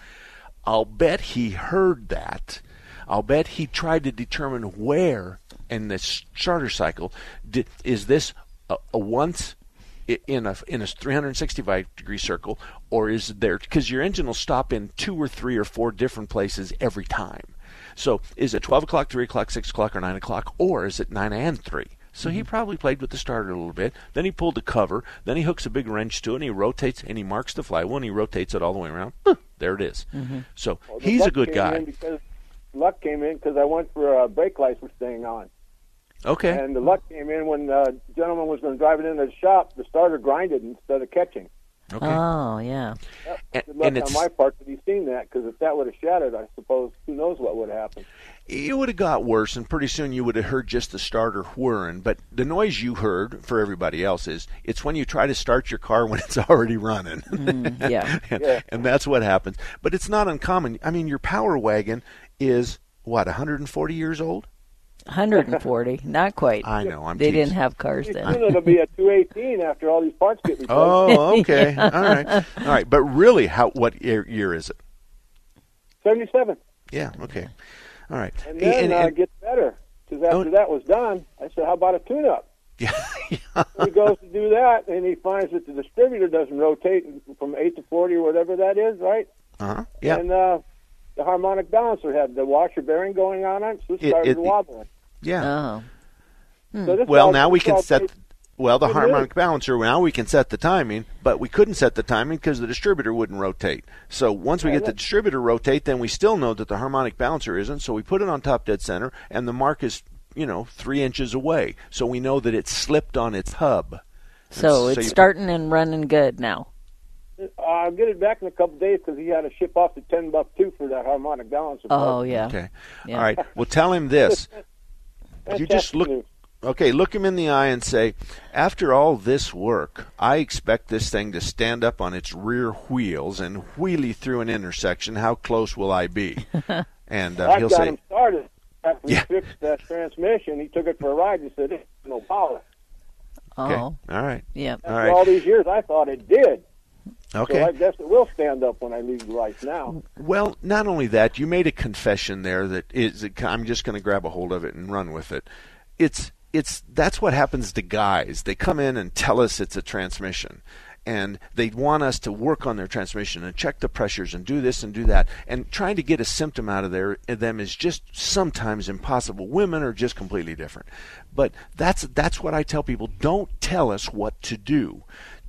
I'll bet he heard that. I'll bet he tried to determine where in the starter cycle did, is this a, a once in a in a three hundred sixty-five degree circle, or is there, because your engine will stop in two or three or four different places every time. So is it twelve o'clock, three o'clock, six o'clock, or nine o'clock, or is it nine and three? So mm-hmm. he probably played with the starter a little bit. Then he pulled the cover. Then he hooks a big wrench to it, and he rotates, and he marks the flywheel, and he rotates it all the way around. Huh, there it is. Mm-hmm. So well, he's a good guy. Because, luck came in because I went for uh, brake lights were staying on. Okay. And the luck came in when the gentleman was going to drive it into the shop, the starter grinded instead of catching. Okay. Oh, yeah. Yep. And, good luck and it's, on my part that he's seen that, because if that would have shattered, I suppose, who knows what would have happened. It would have got worse, and pretty soon you would have heard just the starter whirring. But the noise you heard, for everybody else, is it's when you try to start your car when it's already running. Mm, yeah. and, yeah. And that's what happens. But it's not uncommon. I mean, your Power Wagon is, what, one hundred forty years old? one forty Not quite. I know. I'm they teased. Didn't have cars then. It'll be a two eighteen after all these parts get replaced. Oh, okay. Yeah. All right. All right. But really, how? What year, year is it? seventy-seven Yeah. Okay. All right. And then and, and, uh, it gets better because after oh, that was done, I said, "How about a tune-up?" Yeah. He goes to do that, and he finds that the distributor doesn't rotate from eight to forty or whatever that is, right? Uh-huh. Yeah. And uh, the harmonic balancer had the washer bearing going on it, so it started it, it, wobbling. Yeah. Oh. Hmm. So well, now we can set. Th- well, the it harmonic is. balancer. Now we can set the timing, but we couldn't set the timing because the distributor wouldn't rotate. So once we yeah, get yeah. the distributor rotate, then we still know that the harmonic balancer isn't. So we put it on top dead center, and the mark is, you know, three inches away. So we know that it slipped on its hub. So it's, it's starting and running good now. I'll get it back in a couple of days because he had to ship off the ten buck two for that harmonic balancer. Oh yeah. Okay. Yeah. All right. Well, tell him this. You just look. Okay, look him in the eye and say, after all this work, I expect this thing to stand up on its rear wheels and wheelie through an intersection. How close will I be? And uh, he'll say, I got him started. After yeah. we fixed that transmission, he took it for a ride and said, "It's no power." Oh. Okay. All right. Yeah. After all, right. all these years, I thought it did. Okay. So I guess it will stand up when I leave right now. Well, not only that, you made a confession there that is, I'm just going to grab a hold of it and run with it. It's it's that's what happens to guys. They come in and tell us it's a transmission, and they want us to work on their transmission and check the pressures and do this and do that. And trying to get a symptom out of there, them is just sometimes impossible. Women are just completely different. But that's that's what I tell people. Don't tell us what to do.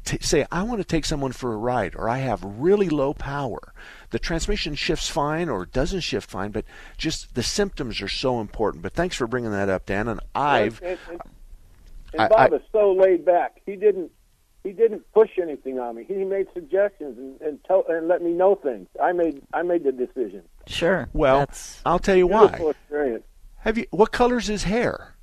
T- say, I want to take someone for a ride, or I have really low power. The transmission shifts fine or doesn't shift fine, but just the symptoms are so important. But thanks for bringing that up, Dan. And I've... And, and, and I, Bob I, is so laid back. He didn't He didn't push anything on me. He made suggestions and and, tell, and let me know things. I made I made the decision. Sure. Well, that's I'll tell you why. Experience. Have you? What color's his hair?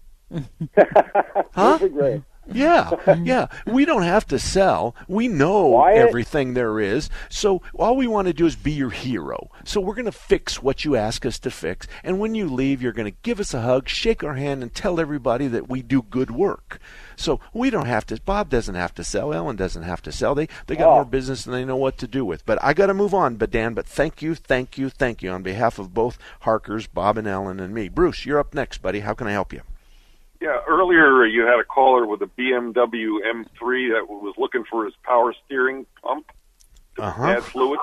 Huh? Gray. Yeah, yeah. We don't have to sell. We know Wyatt. everything there is. So all we want to do is be your hero. So we're going to fix what you ask us to fix. And when you leave, you're going to give us a hug, shake our hand, and tell everybody that we do good work. So we don't have to. Bob doesn't have to sell. Ellen doesn't have to sell. They they got oh. more business than they know what to do with. But I got to move on, but Dan. But thank you, thank you, thank you on behalf of both Harkers, Bob and Ellen, and me. Bruce, you're up next, buddy. How can I help you? Yeah, earlier you had a caller with a B M W M three that was looking for his power steering pump to uh-huh. add fluid.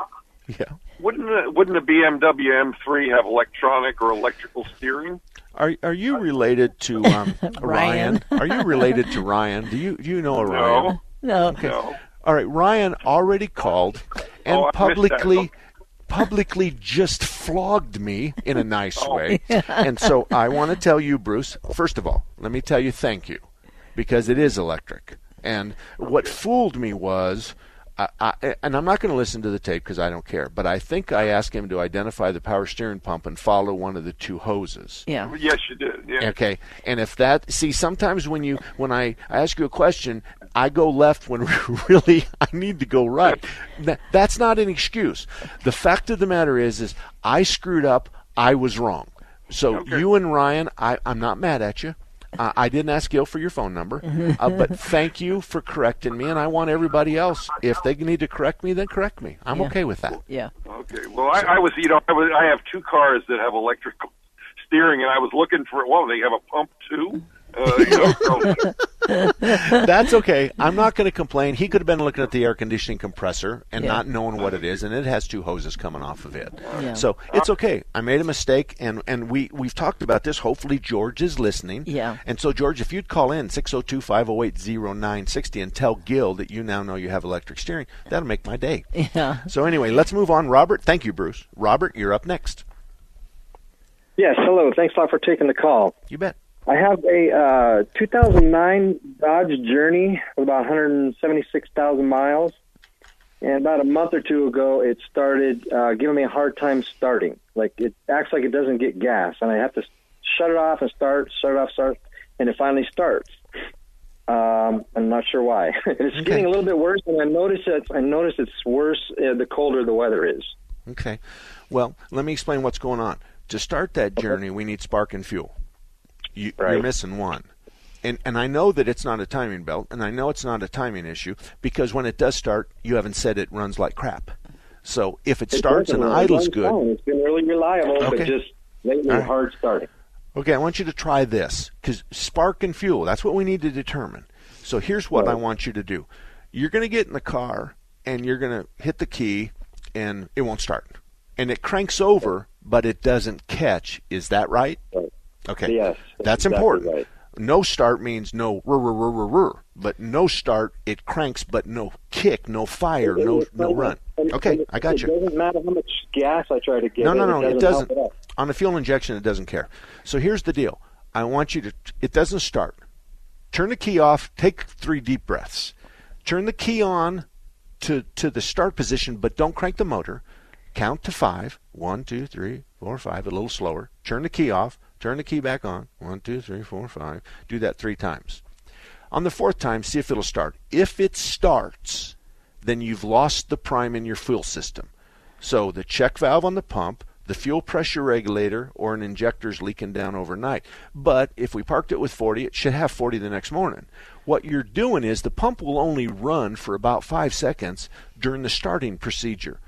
Yeah. Wouldn't a, wouldn't a B M W M three have electronic or electrical steering? Are are you related to um, Ryan? Ryan? Are you related to Ryan? Do you do you know a Ryan? No. Okay. No. All right. Ryan already called and oh, publicly publicly just flogged me in a nice oh. way. Yeah. And so I want to tell you, Bruce, first of all, let me tell you thank you, because it is electric. And what fooled me was, I, I, and I'm not going to listen to the tape because I don't care, but I think I asked him to identify the power steering pump and follow one of the two hoses. Yeah. Yes, you did. Yeah. Okay. And if that, see, sometimes when you, when I, I ask you a question, I go left when really I need to go right. That, that's not an excuse. The fact of the matter is, is I screwed up. I was wrong. So okay. you and Ryan, I, I'm not mad at you. Uh, I didn't ask Gil for your phone number, uh, but thank you for correcting me, and I want everybody else, if they need to correct me, then correct me. I'm yeah. okay with that. Yeah. Okay. Well, I, I was, you know, I, was, I have two cars that have electrical steering, and I was looking for, well, they have a pump, too? Uh, you know, that's okay. I'm not going to complain. He could have been looking at the air conditioning compressor and yeah. not knowing what it is, and it has two hoses coming off of it. Yeah. So it's okay. I made a mistake, and, and we, we've talked about this. Hopefully George is listening. Yeah. And so, George, if you'd call in six oh two, five oh eight, oh nine six oh and tell Gil that you now know you have electric steering, that'll make my day. Yeah. So anyway, let's move on. Robert, thank you, Bruce. Robert, you're up next. Yes, hello. Thanks a lot for taking the call. You bet. I have a uh, two thousand nine Dodge Journey with about one hundred seventy-six thousand miles, and about a month or two ago, it started uh, giving me a hard time starting. Like, it acts like it doesn't get gas, and I have to shut it off and start, shut it off, start, and it finally starts. Um, I'm not sure why. It's okay. getting a little bit worse, and I notice it's, I notice it's worse uh, the colder the weather is. Okay. Well, let me explain what's going on. To start that Journey, we need spark and fuel. you, right. you're missing one. And and I know that it's not a timing belt, and I know it's not a timing issue, because when it does start, you haven't said it runs like crap. So if it, it starts and idles good. Long. It's been really reliable, okay. but just lately right. hard starting. Okay, I want you to try this, because spark and fuel, that's what we need to determine. So here's what right. I want you to do. You're going to get in the car, and you're going to hit the key, and it won't start. And it cranks over, but it doesn't catch. Is that right? Right. Okay. Yes. That's, that's important. Exactly right. No start means no rrr, rrr, rrr, rrr, but no start, it cranks, but no kick, no fire, it, no no run. And, okay, and it, I got you. It doesn't matter how much gas I try to give. No, no, no, it doesn't. It doesn't. On a fuel injection, it doesn't care. So here's the deal. I want you to, it doesn't start. Turn the key off, take three deep breaths. Turn the key on to, to the start position, but don't crank the motor. Count to five. One, two, three, four, five, a little slower. Turn the key off. Turn the key back on. One, two, three, four, five. Do that three times. On the fourth time, see if it'll start. If it starts, then you've lost the prime in your fuel system. So the check valve on the pump, the fuel pressure regulator, or an injector's leaking down overnight. But if we parked it with forty, it should have forty the next morning. What you're doing is the pump will only run for about five seconds during the starting procedure.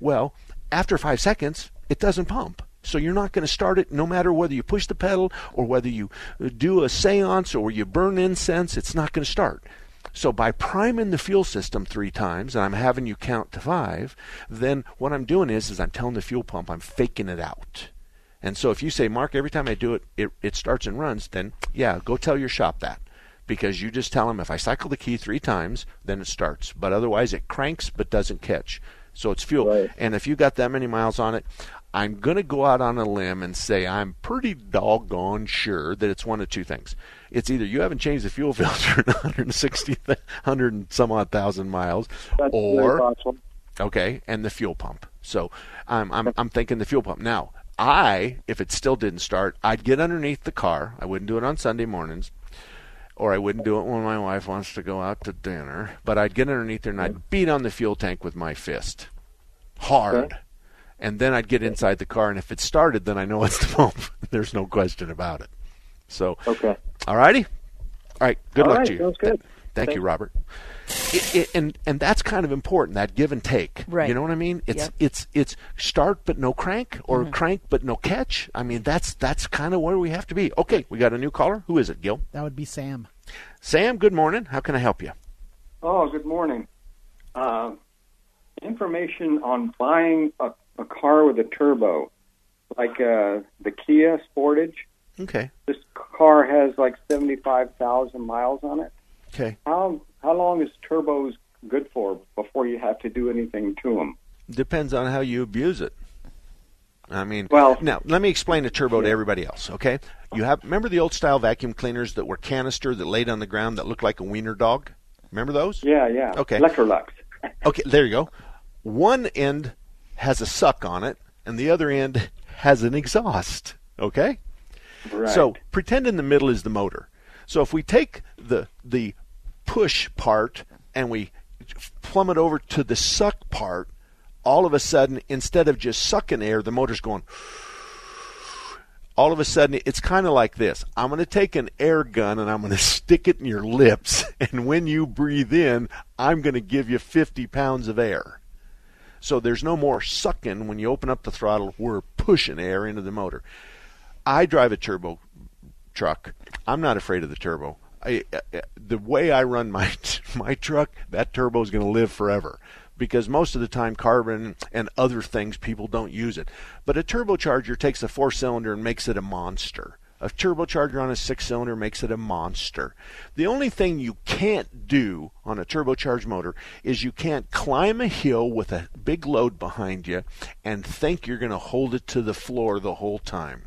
Well, after five seconds, it doesn't pump. So you're not going to start it no matter whether you push the pedal or whether you do a seance or you burn incense. It's not going to start. So by priming the fuel system three times, and I'm having you count to five, then what I'm doing is, is I'm telling the fuel pump I'm faking it out. And so if you say, Mark, every time I do it, it, it starts and runs, then, yeah, go tell your shop that. Because you just tell them if I cycle the key three times, then it starts. But otherwise it cranks but doesn't catch. So it's fuel. Right. And if you got that many miles on it, I'm going to go out on a limb and say I'm pretty doggone sure that it's one of two things. It's either you haven't changed the fuel filter in one hundred sixty, one hundred some odd thousand miles, That's or okay, and the fuel pump. So I'm I'm I'm thinking the fuel pump. Now I, if it still didn't start, I'd get underneath the car. I wouldn't do it on Sunday mornings, or I wouldn't do it when my wife wants to go out to dinner. But I'd get underneath there and I'd beat on the fuel tank with my fist, hard. Okay. And then I'd get inside the car, and if it started, then I know it's the pump. There's no question about it. So, okay. All righty? All right, good all luck right, to you. Sounds good. Th- thank Thanks. you, Robert. It, it, and and that's kind of important, that give and take. Right. You know what I mean? It's yep. it's it's start but no crank, or mm-hmm. crank but no catch. I mean, that's that's kind of where we have to be. Okay, we got a new caller. Who is it, Gil? That would be Sam. Sam, good morning. How can I help you? Oh, good morning. Uh, information on buying a a car with a turbo, like uh, the Kia Sportage. Okay. This car has like seventy-five thousand miles on it. Okay. How how long is turbos good for before you have to do anything to them? Depends on how you abuse it. I mean, well, now, let me explain the turbo yeah. to everybody else, okay? You have remember the old-style vacuum cleaners that were canister that laid on the ground that looked like a wiener dog? Remember those? Yeah, yeah. Okay. Electrolux. Okay, there you go. One end has a suck on it, and the other end has an exhaust, okay? Right. So pretend in the middle is the motor. So if we take the the push part and we plummet over to the suck part, all of a sudden, instead of just sucking air, the motor's going... All of a sudden, it's kind of like this. I'm going to take an air gun, and I'm going to stick it in your lips, and when you breathe in, I'm going to give you fifty pounds of air. So there's no more sucking. When you open up the throttle, we're pushing air into the motor. I drive a turbo truck. I'm not afraid of the turbo. I, I, the way I run my my truck, that turbo is going to live forever, because most of the time carbon and other things, people don't use it. But a turbocharger takes a four-cylinder and makes it a monster. A turbocharger on a six-cylinder makes it a monster. The only thing you can't do on a turbocharged motor is you can't climb a hill with a big load behind you and think you're going to hold it to the floor the whole time.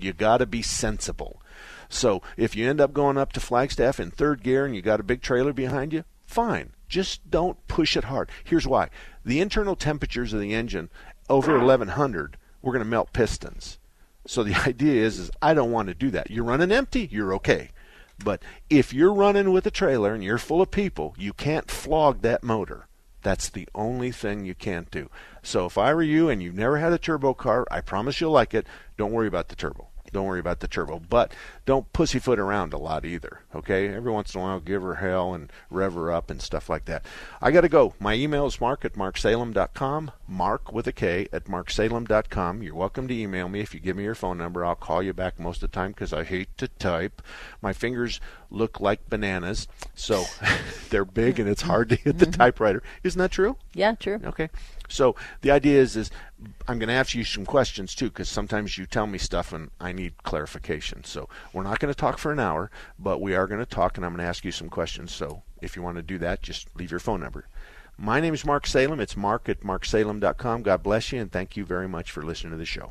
You got to be sensible. So if you end up going up to Flagstaff in third gear and you got a big trailer behind you, fine. Just don't push it hard. Here's why. The internal temperatures of the engine over eleven hundred, we're going to melt pistons. So the idea is, is I don't want to do that. You're running empty, you're okay. But if you're running with a trailer and you're full of people, you can't flog that motor. That's the only thing you can't do. So if I were you and you've never had a turbo car, I promise you'll like it. Don't worry about the turbo. Don't worry about the turbo. But don't pussyfoot around a lot either, okay? Every once in a while, give her hell and rev her up and stuff like that. I got to go. My email is mark at mark salem dot com, mark with a K at mark salem dot com. You're welcome to email me. If you give me your phone number, I'll call you back most of the time because I hate to type. My fingers look like bananas, so they're big and it's hard to hit the typewriter. Isn't that true? Yeah, true. Okay. So the idea is, is I'm going to ask you some questions, too, because sometimes you tell me stuff and I need clarification. So we're not going to talk for an hour, but we are going to talk, and I'm going to ask you some questions. So if you want to do that, just leave your phone number. My name is Mark Salem. It's mark at mark salem dot com. God bless you, and thank you very much for listening to the show.